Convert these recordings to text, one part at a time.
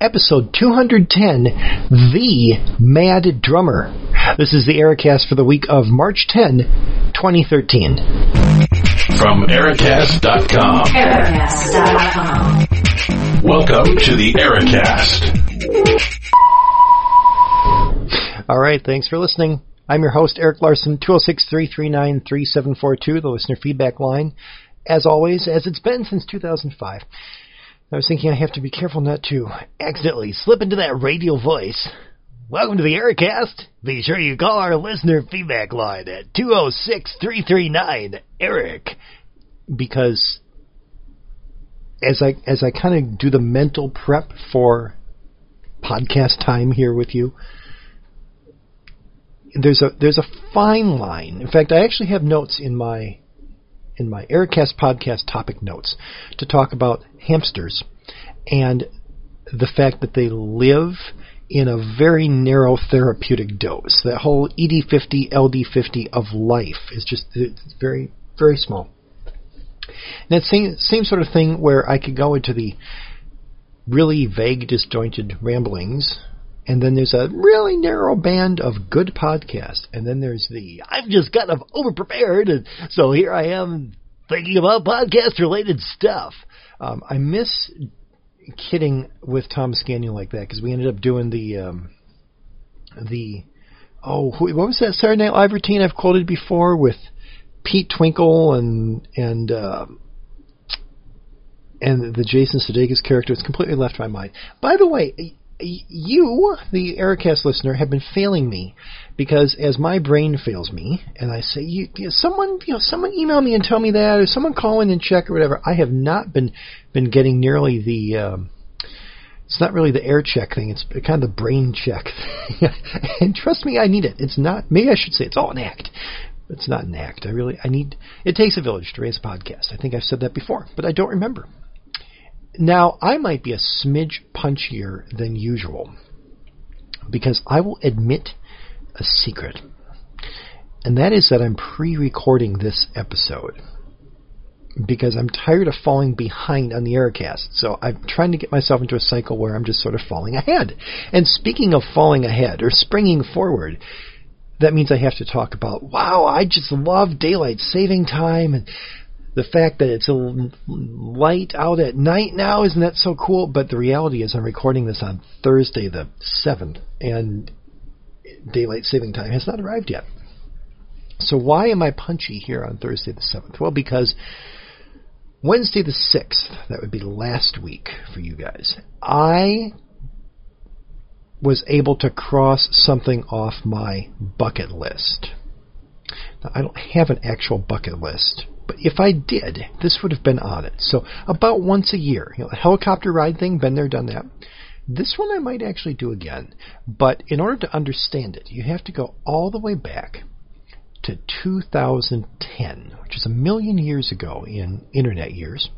episode 210, The Mad Drummer. This is the AeroCast for the week of March 10, 2013. From AeroCast.com. AeroCast.com. Welcome to the AeroCast. All right, thanks for listening. I'm your host, Eric Larson, 206-339-3742, the listener feedback line. As always, as it's been since 2005, I was thinking I have to be careful not to accidentally slip into that radio voice. Welcome to the AeroCast. Be sure you call our listener feedback line at 206-339-ERIC. Because as I kind of do the mental prep for podcast time here with you, There's a fine line. In fact, I actually have notes in my AeroCast podcast topic notes to talk about hamsters and the fact that they live in a very narrow therapeutic dose. That whole ED50, LD50 of life is just very, very small. And that same sort of thing where I could go into the really vague, disjointed ramblings. And then there's a really narrow band of good podcasts. And then there's the, I've just kind of overprepared, and so here I am thinking about podcast-related stuff. I miss kidding with Tom Scanlon like that, because we ended up doing what was that Saturday Night Live routine I've quoted before with Pete Twinkle and the Jason Sudeikis character? It's completely left my mind. By the way, you, the AeroCast listener, have been failing me, because as my brain fails me, and I say, someone email me and tell me that, or someone call in and check or whatever, I have not been getting nearly the. It's not really the air check thing; it's kind of the brain check thing. And trust me, I need it. It's not. Maybe I should say it's all an act. It's not an act. I need. It takes a village to raise a podcast. I think I've said that before, but I don't remember. Now, I might be a smidge punchier than usual, because I will admit a secret, and that is that I'm pre-recording this episode, because I'm tired of falling behind on the AeroCast, so I'm trying to get myself into a cycle where I'm just sort of falling ahead. And speaking of falling ahead, or springing forward, that means I have to talk about, wow, I just love daylight saving time, and the fact that it's light out at night now, isn't that so cool? But the reality is I'm recording this on Thursday the 7th, and daylight saving time has not arrived yet. So why am I punchy here on Thursday the 7th? Well, because Wednesday the 6th, that would be last week for you guys, I was able to cross something off my bucket list. Now, I don't have an actual bucket list, but if I did, this would have been on it. So about once a year, the helicopter ride thing, been there, done that. This one I might actually do again. But in order to understand it, you have to go all the way back to 2010, which is 1,000,000 years ago in internet years.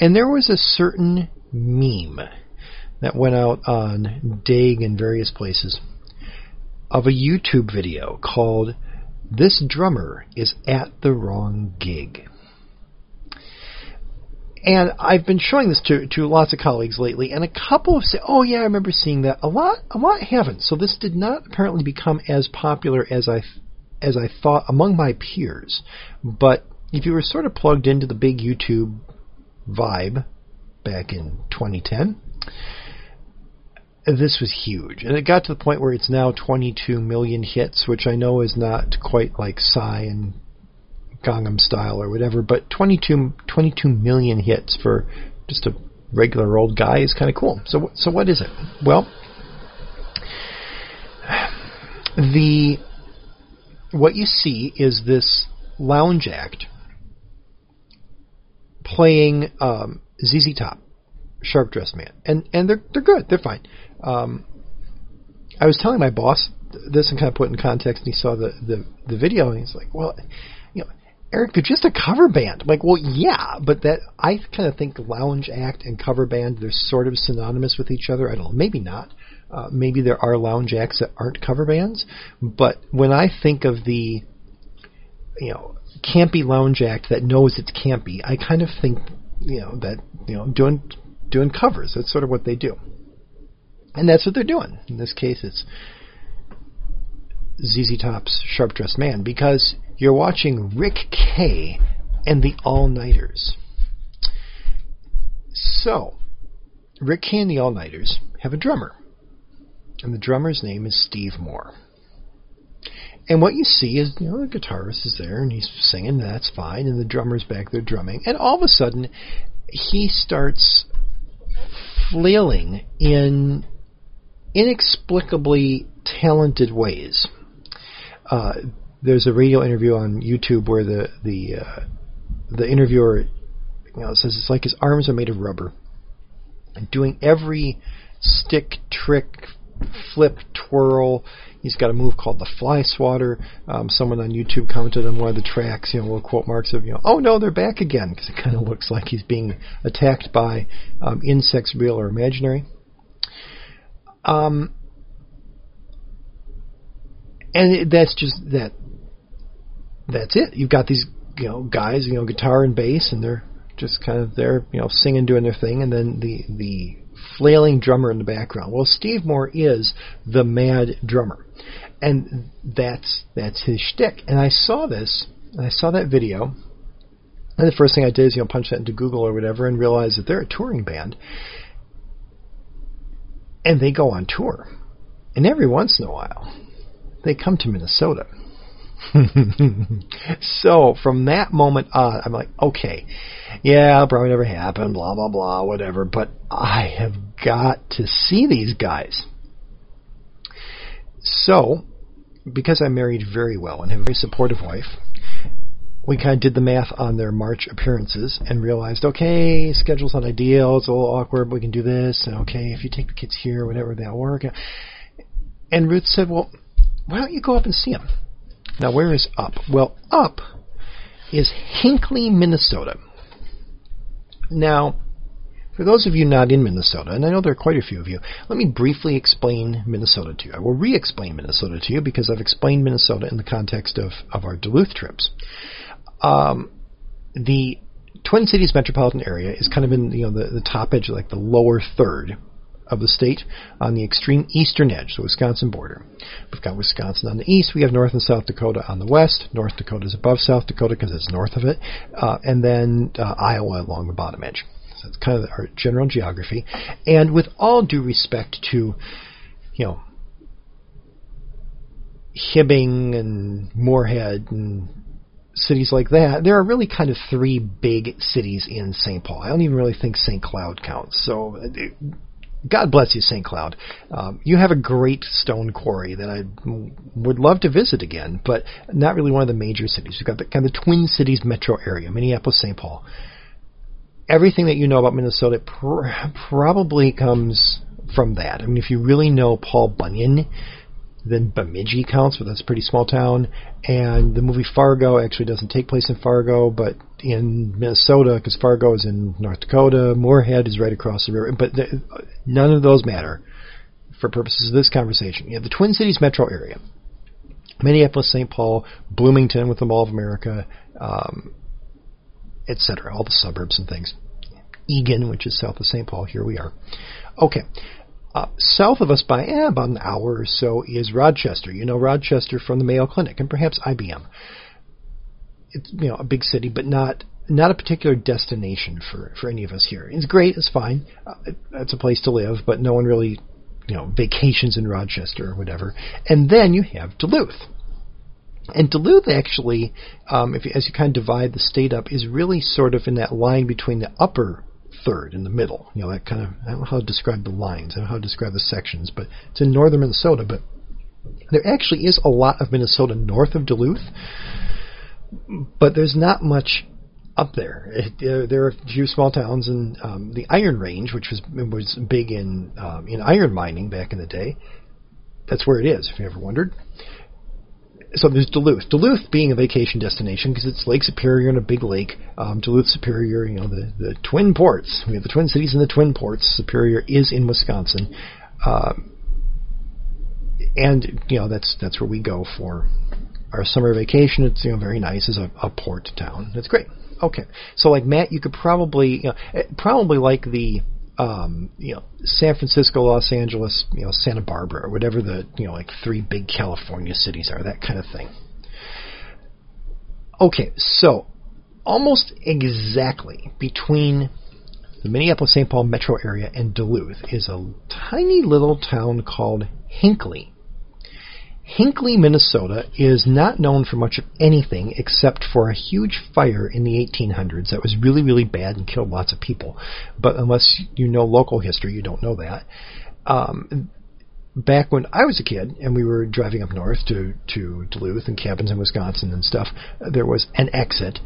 And there was a certain meme that went out on Dig and various places of a YouTube video called "This Drummer Is at the Wrong Gig." And I've been showing this to lots of colleagues lately, and a couple have said, oh yeah, I remember seeing that. A lot haven't. So this did not apparently become as popular as I thought among my peers. But if you were sort of plugged into the big YouTube vibe back in 2010, this was huge, and it got to the point where it's now 22 million hits, which I know is not quite like Psy and Gangnam Style or whatever, but 22 million hits for just a regular old guy is kind of cool. So what is it? Well, what you see is this lounge act playing ZZ Top, Sharp Dressed Man, and they're good, they're fine. I was telling my boss this and kind of put it in context, and he saw the video, and he's like, well, Eric, they're just a cover band. I'm like, well, yeah, but that, I kind of think lounge act and cover band, they're sort of synonymous with each other. I don't know, maybe not. Maybe there are lounge acts that aren't cover bands, but when I think of the campy lounge act that knows it's campy, I kind of think, doing doing covers. That's sort of what they do. And that's what they're doing. In this case, it's ZZ Top's Sharp Dressed Man, because you're watching Rick K. and the All-Nighters. So, Rick K. and the All-Nighters have a drummer. And the drummer's name is Steve Moore. And what you see is, you know, the guitarist is there and he's singing, that's fine, and the drummer's back there drumming. And all of a sudden, he starts flailing in inexplicably talented ways. There's a radio interview on YouTube where the interviewer, you know, says it's like his arms are made of rubber. And doing every stick, trick, flip, twirl. He's got a move called the fly swatter. Someone on YouTube commented on one of the tracks, you know, little quote marks of, you know, oh no, they're back again, because it kind of looks like he's being attacked by insects, real or imaginary. And that's just that. That's it. You've got these, you know, guys, you know, guitar and bass, and they're just kind of there, you know, singing, doing their thing, and then the flailing drummer in the background. Well, Steve Moore is the mad drummer, and that's his shtick. And I saw this, and I saw that video, and the first thing I did is, you know, punch that into Google or whatever, and realize that they're a touring band, and they go on tour, and every once in a while, they come to Minnesota. So from that moment on, I'm like, okay, yeah, it'll probably never happen, blah, blah, blah, whatever, but I have got to see these guys. So, because I married very well and have a very supportive wife, we kind of did the math on their March appearances and realized, okay, schedule's not ideal, it's a little awkward, but we can do this, and okay, if you take the kids here, whatever, that'll work. And Ruth said, well, why don't you go up and see them? Now, where is up? Well, up is Hinckley, Minnesota. Now, for those of you not in Minnesota, and I know there are quite a few of you, let me briefly explain Minnesota to you. I will re-explain Minnesota to you because I've explained Minnesota in the context of our Duluth trips. The Twin Cities metropolitan area is kind of in, you know, the top edge, like the lower third of the state, on the extreme eastern edge, the Wisconsin border. We've got Wisconsin on the east, we have North and South Dakota on the west. North Dakota is above South Dakota because it's north of it, and then Iowa along the bottom edge. So it's kind of our general geography. And with all due respect to, you know, Hibbing and Moorhead and cities like that, there are really kind of three big cities in St. Paul. I don't even really think St. Cloud counts. So God bless you, St. Cloud. You have a great stone quarry that I would love to visit again, but not really one of the major cities. You've got the kind of the Twin Cities metro area, Minneapolis, St. Paul. Everything that you know about Minnesota probably comes from that. I mean, if you really know Paul Bunyan, then Bemidji counts, but that's a pretty small town. And the movie Fargo actually doesn't take place in Fargo, but in Minnesota, because Fargo is in North Dakota, Moorhead is right across the river. But none of those matter for purposes of this conversation. You have the Twin Cities metro area, Minneapolis, St. Paul, Bloomington with the Mall of America, etc., all the suburbs and things. Eagan, which is south of St. Paul, here we are. Okay. South of us by about an hour or so is Rochester. You know Rochester from the Mayo Clinic and perhaps IBM. It's, you know, a big city, but not a particular destination for any of us here. It's great. It's fine. It's a place to live, but no one really, you know, vacations in Rochester or whatever. And then you have Duluth. And Duluth actually, as you kind of divide the state up, is really sort of in that line between the upper third in the middle. You know, that kind of, I don't know how to describe the lines, I don't know how to describe the sections, but it's in northern Minnesota. But there actually is a lot of Minnesota north of Duluth, but there's not much up there. There are a few small towns, and the Iron Range, which was big in iron mining back in the day, that's where it is, if you ever wondered. So there's Duluth. Duluth being a vacation destination because it's Lake Superior and a big lake. Duluth, Superior, you know, the twin ports. We have the Twin Cities and the twin ports. Superior is in Wisconsin. And, you know, that's where we go for our summer vacation. It's, you know, very nice as a port town. That's great. Okay. So, like, Matt, you could probably, you know, probably like the San Francisco, Los Angeles, Santa Barbara, or whatever the, three big California cities are, that kind of thing. Okay, so almost exactly between the Minneapolis-St. Paul metro area and Duluth is a tiny little town called Hinckley. Hinckley, Minnesota is not known for much of anything except for a huge fire in the 1800s that was really, really bad and killed lots of people. But unless you know local history, you don't know that. Back when I was a kid and we were driving up north to Duluth and cabins in Wisconsin and stuff, there was an exit,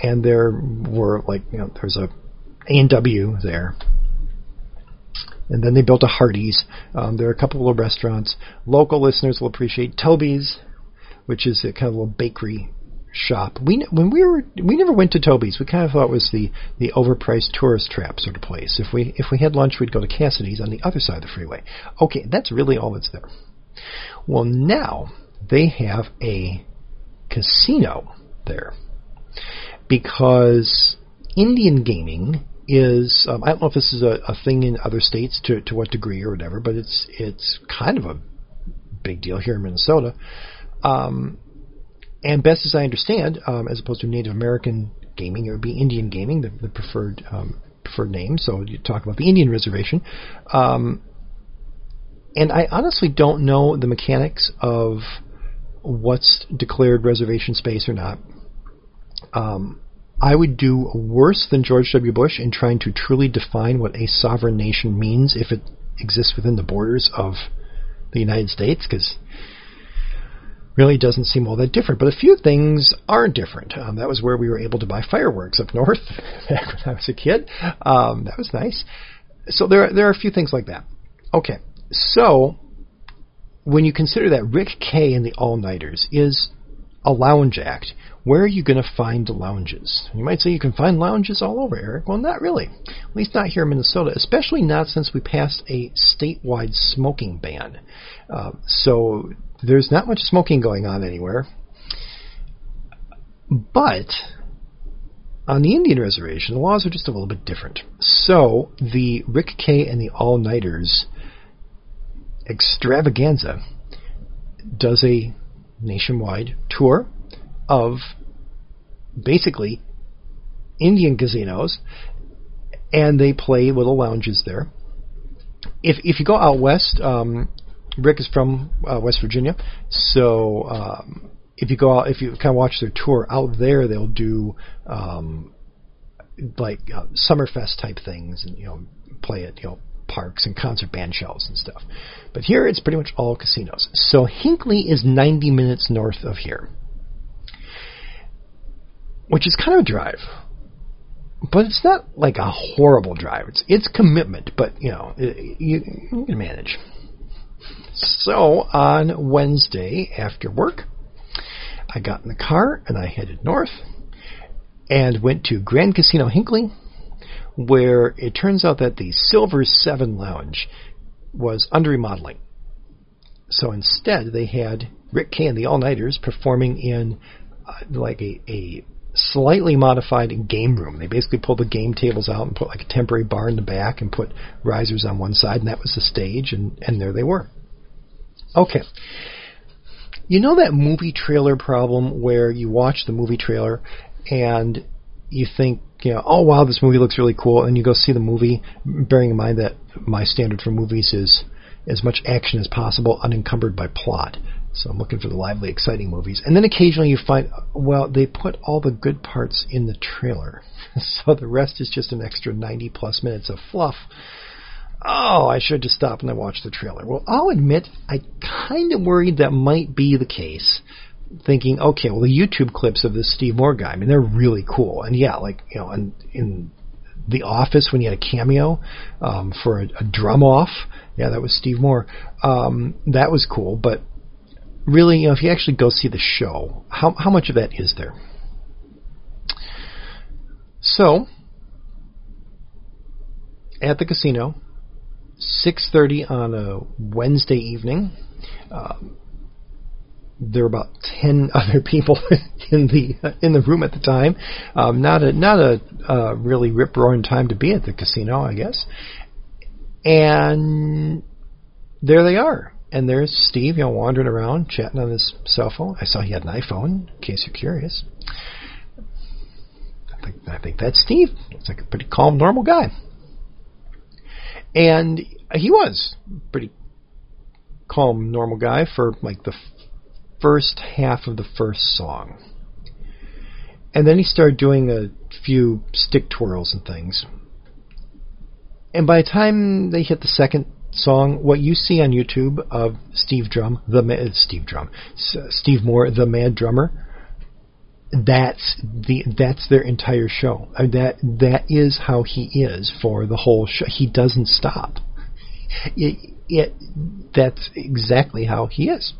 and there were there was a A&W there. And then they built a Hardee's. There are a couple of little restaurants. Local listeners will appreciate Toby's, which is a kind of little bakery shop. We never went to Toby's. We kind of thought it was the overpriced tourist trap sort of place. If we had lunch, we'd go to Cassidy's on the other side of the freeway. Okay, that's really all that's there. Well, now they have a casino there because Indian gaming is, I don't know if this is a thing in other states to what degree or whatever, but it's kind of a big deal here in Minnesota. And best as I understand, as opposed to Native American gaming, it would be Indian gaming, the preferred name. So you talk about the Indian reservation. And I honestly don't know the mechanics of what's declared reservation space or not. I would do worse than George W. Bush in trying to truly define what a sovereign nation means if it exists within the borders of the United States, because really doesn't seem all that different. But a few things are different. That was where we were able to buy fireworks up north back when I was a kid. That was nice. So there are a few things like that. Okay, so when you consider that Rick K. and the All-Nighters is a lounge act, where are you going to find lounges? You might say you can find lounges all over, Eric. Well, not really. At least not here in Minnesota, especially not since we passed a statewide smoking ban. So there's not much smoking going on anywhere. But on the Indian reservation, the laws are just a little bit different. So the Rick K. and the All-Nighters extravaganza does a nationwide tour of basically Indian casinos, and they play little lounges there. If you go out west, Rick is from West Virginia, so if you go out, if you kind of watch their tour out there, they'll do Summerfest type things, and play at parks and concert band shells and stuff. But here it's pretty much all casinos. So Hinckley is 90 minutes north of here, which is kind of a drive, but it's not like a horrible drive. It's commitment, but you can manage. So on Wednesday after work, I got in the car and I headed north and went to Grand Casino Hinckley, where it turns out that the Silver 7 Lounge was under remodeling. So instead, they had Rick K. and the All-Nighters performing in a slightly modified game room. They basically pulled the game tables out and put a temporary bar in the back and put risers on one side, and that was the stage, and there they were. Okay. You know that movie trailer problem where you watch the movie trailer and you think, oh wow, this movie looks really cool, and you go see the movie, bearing in mind that my standard for movies is as much action as possible, unencumbered by plot. So I'm looking for the lively, exciting movies. And then occasionally you find, well, they put all the good parts in the trailer. So the rest is just an extra 90-plus minutes of fluff. Oh, I should just stop and I watch the trailer. Well, I'll admit, I kind of worried that might be the case, thinking, okay, well, the YouTube clips of this Steve Moore guy, I mean, they're really cool. And yeah, in The Office, when he had a cameo for a drum-off, yeah, that was Steve Moore. That was cool, but really, if you actually go see the show, how much of that is there? So, at the casino, 6:30 on a Wednesday evening, there were about 10 other people in the room at the time. Not a really rip-roaring time to be at the casino, I guess. And there they are. And there's Steve, you know, wandering around, chatting on his cell phone. I saw he had an iPhone, in case you're curious. I think that's Steve. Looks like a pretty calm, normal guy. And he was a pretty calm, normal guy for like the first half of the first song. And then he started doing a few stick twirls and things. And by the time they hit the second song, what you see on YouTube of Steve Moore, the Mad Drummer, that's their entire show. I mean, that is how he is for the whole show. He doesn't stop. That's exactly how he is.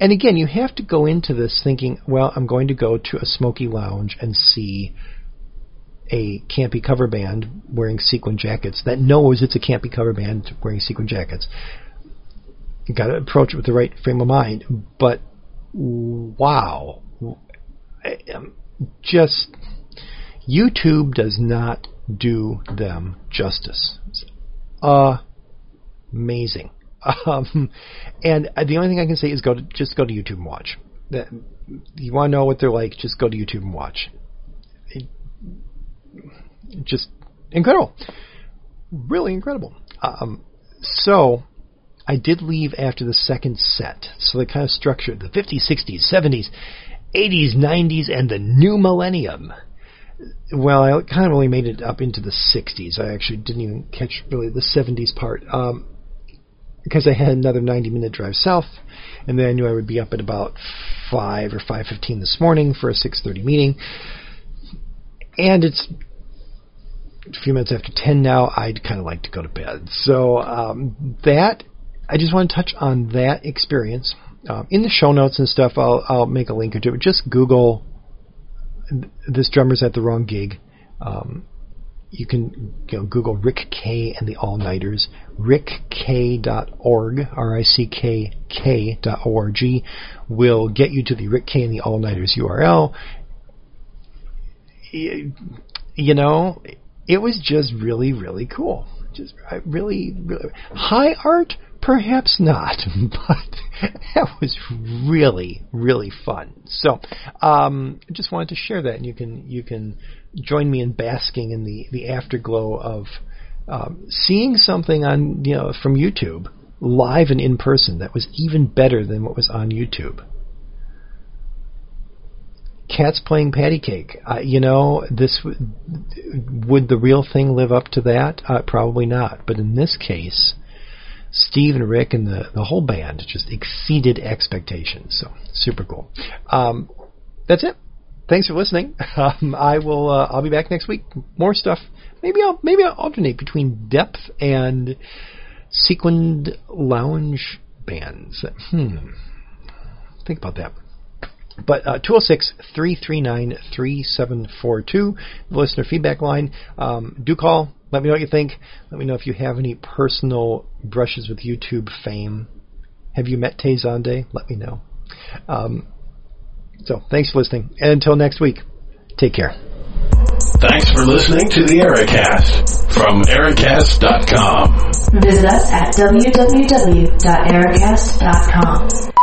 And again, you have to go into this thinking, well, I'm going to go to a smoky lounge and see a campy cover band wearing sequin jackets that knows it's a campy cover band wearing sequin jackets. You got to approach it with the right frame of mind. But wow, just YouTube does not do them justice. It's amazing. And the only thing I can say is just go to YouTube and watch. You want to know what they're like? Just go to YouTube and watch. Just incredible. Really incredible. So I did leave after the second set. So they kind of structured the 50s, 60s, 70s, 80s, 90s, and the new millennium. Well, I kind of only made it up into the 60s. I actually didn't even catch really the 70s part because I had another 90-minute drive south, and then I knew I would be up at about 5 or 5:15 this morning for a 6:30 meeting. And it's a few minutes after 10 now. I'd kind of like to go to bed. So that, I just want to touch on that experience. In the show notes and stuff, I'll make a link or two. Just Google "This Drummer's at the Wrong Gig." You can Google Rick K. and the All-Nighters. Rickk.org, RICKK.org, will get you to the Rick K. and the All-Nighters URL. You know, it was just really, really cool. Just really, really high art, perhaps not, but that was really, really fun. So, I just wanted to share that, and you can join me in basking in the afterglow of seeing something on from YouTube live and in person that was even better than what was on YouTube. Cats playing patty cake. This would the real thing live up to that? Probably not. But in this case, Steve and Rick and the whole band just exceeded expectations. So super cool. That's it. Thanks for listening. I'll be back next week. More stuff. Maybe I'll alternate between depth and sequined lounge bands. Think about that. But 206-339-3742, the listener feedback line. Do call. Let me know what you think. Let me know if you have any personal brushes with YouTube fame. Have you met Tay Zonday? Let me know. So thanks for listening. And until next week, take care. Thanks for listening to the AeroCast from AeroCast.com. Visit us at www.aerocast.com.